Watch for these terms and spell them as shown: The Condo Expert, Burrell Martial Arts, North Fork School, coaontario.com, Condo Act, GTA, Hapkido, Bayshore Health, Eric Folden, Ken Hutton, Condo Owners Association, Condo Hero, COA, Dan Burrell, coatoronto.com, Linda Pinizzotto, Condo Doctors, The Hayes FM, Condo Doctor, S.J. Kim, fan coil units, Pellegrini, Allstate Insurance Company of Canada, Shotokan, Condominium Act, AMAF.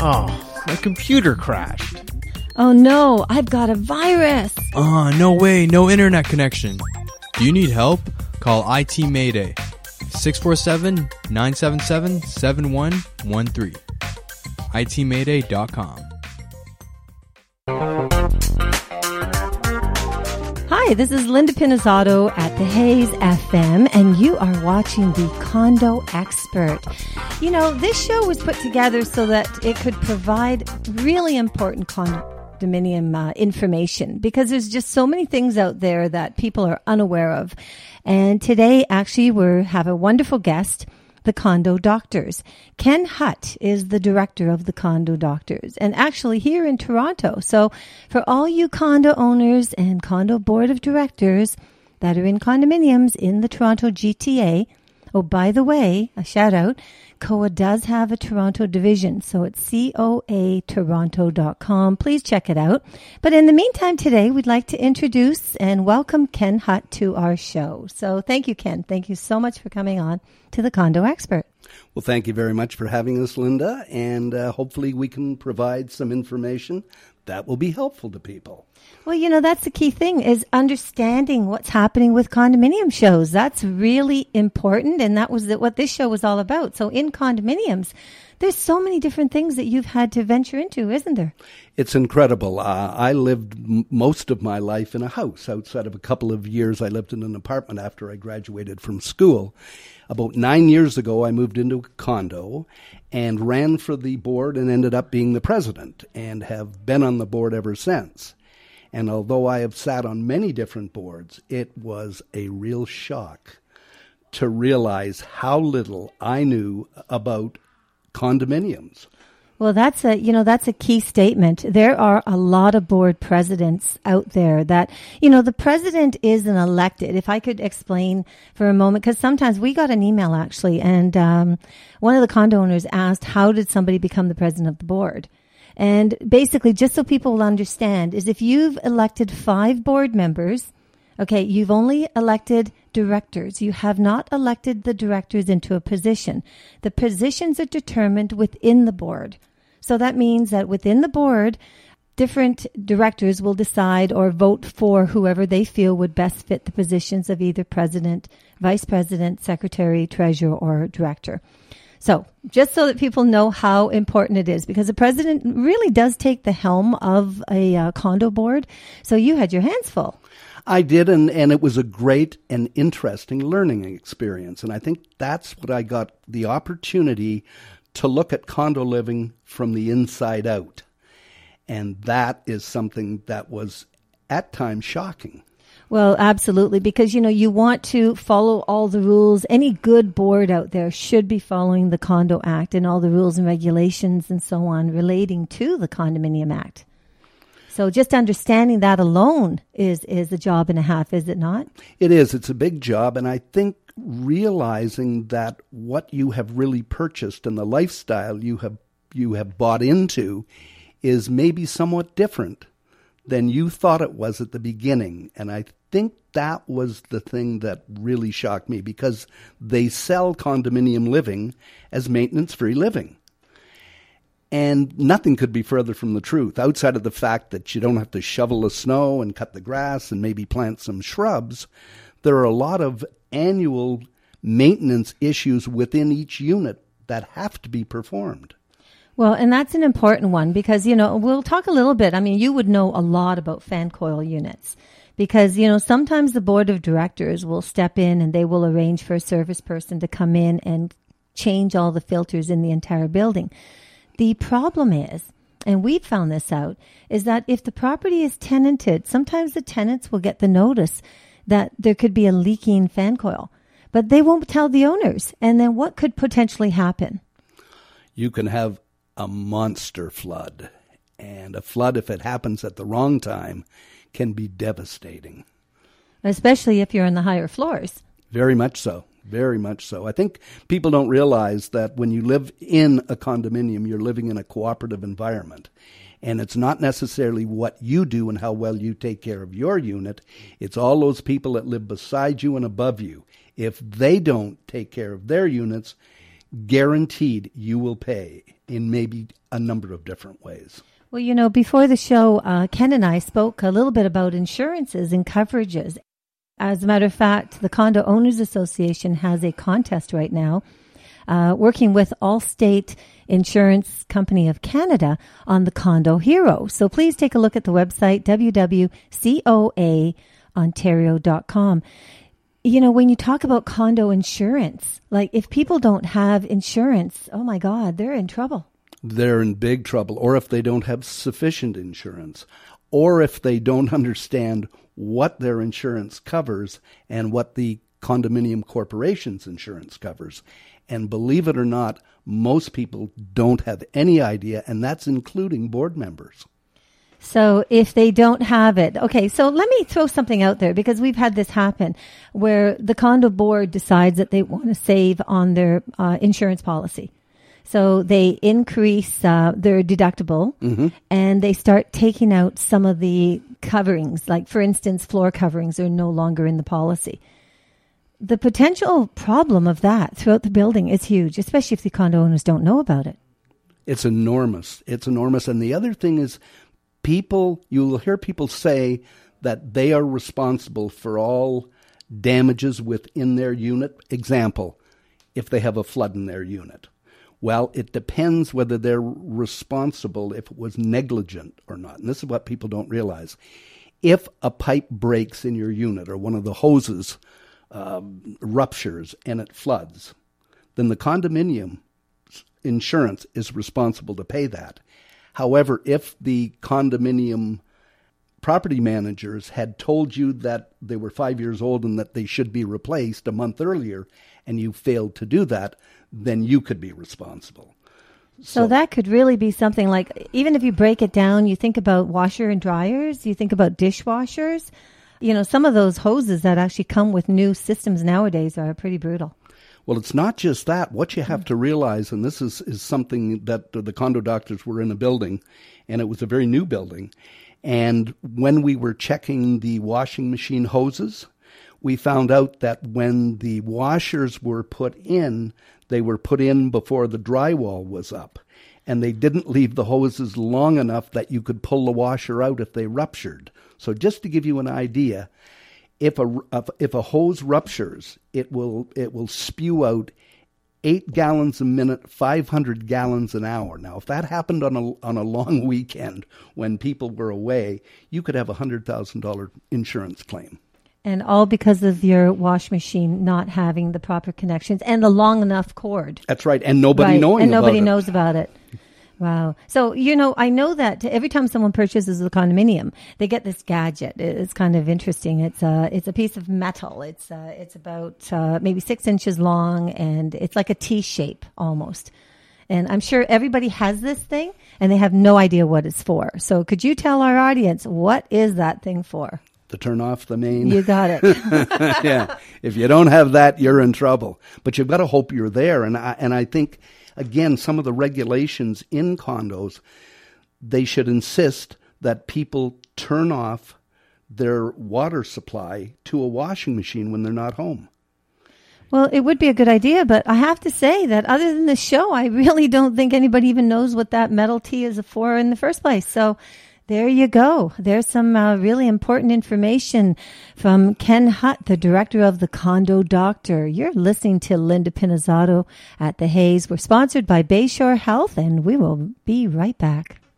Oh, my computer crashed. Oh no, I've got a virus. No way, no internet connection. Do you need help? Call IT Mayday. 647-977-7113. ITmayday.com. Hi, this is Linda Pinizzotto at The Hayes FM, and you are watching The Condo Expert. You know, this show was put together so that it could provide really important condominium information, because there's just so many things out there that people are unaware of. And today, actually, we have a wonderful guest, the Condo Doctors. Ken Hutton is the director of the Condo Doctors, and actually here in Toronto. So for all you condo owners and condo board of directors that are in condominiums in the Toronto GTA, oh, by the way, a shout out, COA does have a Toronto division, so it's coatoronto.com. Please check it out. But in the meantime today, we'd like to introduce and welcome Ken Hutton to our show. So thank you, Ken. Thank you so much for coming on to The Condo Expert. Well, thank you very much for having us, Linda, and hopefully we can provide some information that will be helpful to people. Well, you know, that's the key thing, is understanding what's happening with condominium shows. That's really important, and that was what this show was all about. So in condominiums, there's so many different things that you've had to venture into, isn't there? It's incredible. I lived most of my life in a house. Outside of a couple of years, I lived in an apartment after I graduated from school. About 9 years ago, I moved into a condo and ran for the board and ended up being the president, and have been on the board ever since. And although I have sat on many different boards, it was a real shock to realize how little I knew about condominiums. Well, that's a key statement. There are a lot of board presidents out there that, you know, the president is an elected. If I could explain for a moment, because sometimes we got an email actually, and one of the condo owners asked, how did somebody become the president of the board? And basically, just so people will understand, is if you've elected 5 board members, okay, you've only elected directors. You have not elected the directors into a position. The positions are determined within the board. So that means that within the board, different directors will decide or vote for whoever they feel would best fit the positions of either president, vice president, secretary, treasurer, or director. So just so that people know how important it is, because the president really does take the helm of a condo board. So you had your hands full. I did, and it was a great and interesting learning experience. And I think that's what I got the opportunity to look at condo living from the inside out. And that is something that was at times shocking. Well, absolutely, because, you know, you want to follow all the rules. Any good board out there should be following the Condo Act and all the rules and regulations and so on relating to the Condominium Act. So just understanding that alone is a job and a half, is it not? It is. It's a big job, and I think realizing that what you have really purchased and the lifestyle you have bought into is maybe somewhat different than you thought it was at the beginning. And I think that was the thing that really shocked me, because they sell condominium living as maintenance-free living. And nothing could be further from the truth, outside of the fact that you don't have to shovel the snow and cut the grass and maybe plant some shrubs. There are a lot of annual maintenance issues within each unit that have to be performed. Well, and that's an important one, because, you know, we'll talk a little bit. I mean, you would know a lot about fan coil units, because, you know, sometimes the board of directors will step in and they will arrange for a service person to come in and change all the filters in the entire building. The problem is, and we've found this out, is that if the property is tenanted, sometimes the tenants will get the notice that there could be a leaking fan coil, but they won't tell the owners. And then what could potentially happen? You can have a monster flood, and a flood, if it happens at the wrong time, can be devastating. Especially if you're on the higher floors. Very much so. Very much so. I think people don't realize that when you live in a condominium, you're living in a cooperative environment. And it's not necessarily what you do and how well you take care of your unit. It's all those people that live beside you and above you. If they don't take care of their units, guaranteed you will pay in maybe a number of different ways. Well, you know, before the show, Ken and I spoke a little bit about insurances and coverages. As a matter of fact, the Condo Owners Association has a contest right now, working with Allstate Insurance Company of Canada on the Condo Hero. So please take a look at the website, www.coaontario.com. You know, when you talk about condo insurance, like if people don't have insurance, oh my God, they're in trouble. They're in big trouble, or if they don't have sufficient insurance, or if they don't understand what their insurance covers and what the condominium corporation's insurance covers. And believe it or not, most people don't have any idea, and that's including board members. So if they don't have it, okay, so let me throw something out there, because we've had this happen where the condo board decides that they want to save on their insurance policy. So they increase their deductible, mm-hmm. and they start taking out some of the coverings. Like, for instance, floor coverings are no longer in the policy. The potential problem of that throughout the building is huge, especially if the condo owners don't know about it. It's enormous. It's enormous. And the other thing is, people, you will hear people say that they are responsible for all damages within their unit. Example, if they have a flood in their unit. Well, it depends whether they're responsible if it was negligent or not. And this is what people don't realize. If a pipe breaks in your unit or one of the hoses ruptures and it floods, then the condominium insurance is responsible to pay that. However, if the condominium property managers had told you that they were 5 years old and that they should be replaced a month earlier, and you failed to do that, then you could be responsible. So that could really be something like, even if you break it down, you think about washer and dryers, you think about dishwashers. You know, some of those hoses that actually come with new systems nowadays are pretty brutal. Well, it's not just that. What you have to realize, and this is something that the Condo Doctors were in a building, and it was a very new building. And when we were checking the washing machine hoses, we found out that when the washers were put in, they were put in before the drywall was up. And they didn't leave the hoses long enough that you could pull the washer out if they ruptured. So just to give you an idea, if a hose ruptures, it will spew out 8 gallons a minute, 500 gallons an hour. Now, if that happened on a long weekend when people were away, you could have a $100,000 insurance claim. And all because of your wash machine not having the proper connections and the long enough cord. That's right, and nobody knows about it. Wow. So, you know, I know that every time someone purchases a condominium, they get this gadget. It's kind of interesting. It's a piece of metal. It's about maybe 6 inches long, and it's like a T shape almost. And I'm sure everybody has this thing, and they have no idea what it's for. So could you tell our audience, what is that thing for? To turn off the main. You got it. Yeah. If you don't have that, you're in trouble. But you've got to hope you're there. And I think, again, some of the regulations in condos, they should insist that people turn off their water supply to a washing machine when they're not home. Well, it would be a good idea, but I have to say that other than the show, I really don't think anybody even knows what that metal T is for in the first place. So there you go. There's some really important information from Ken Hutt, the director of the Condo Doctor. You're listening to Linda Pinizzotto at The Hayes. We're sponsored by Bayshore Health, and we will be right back.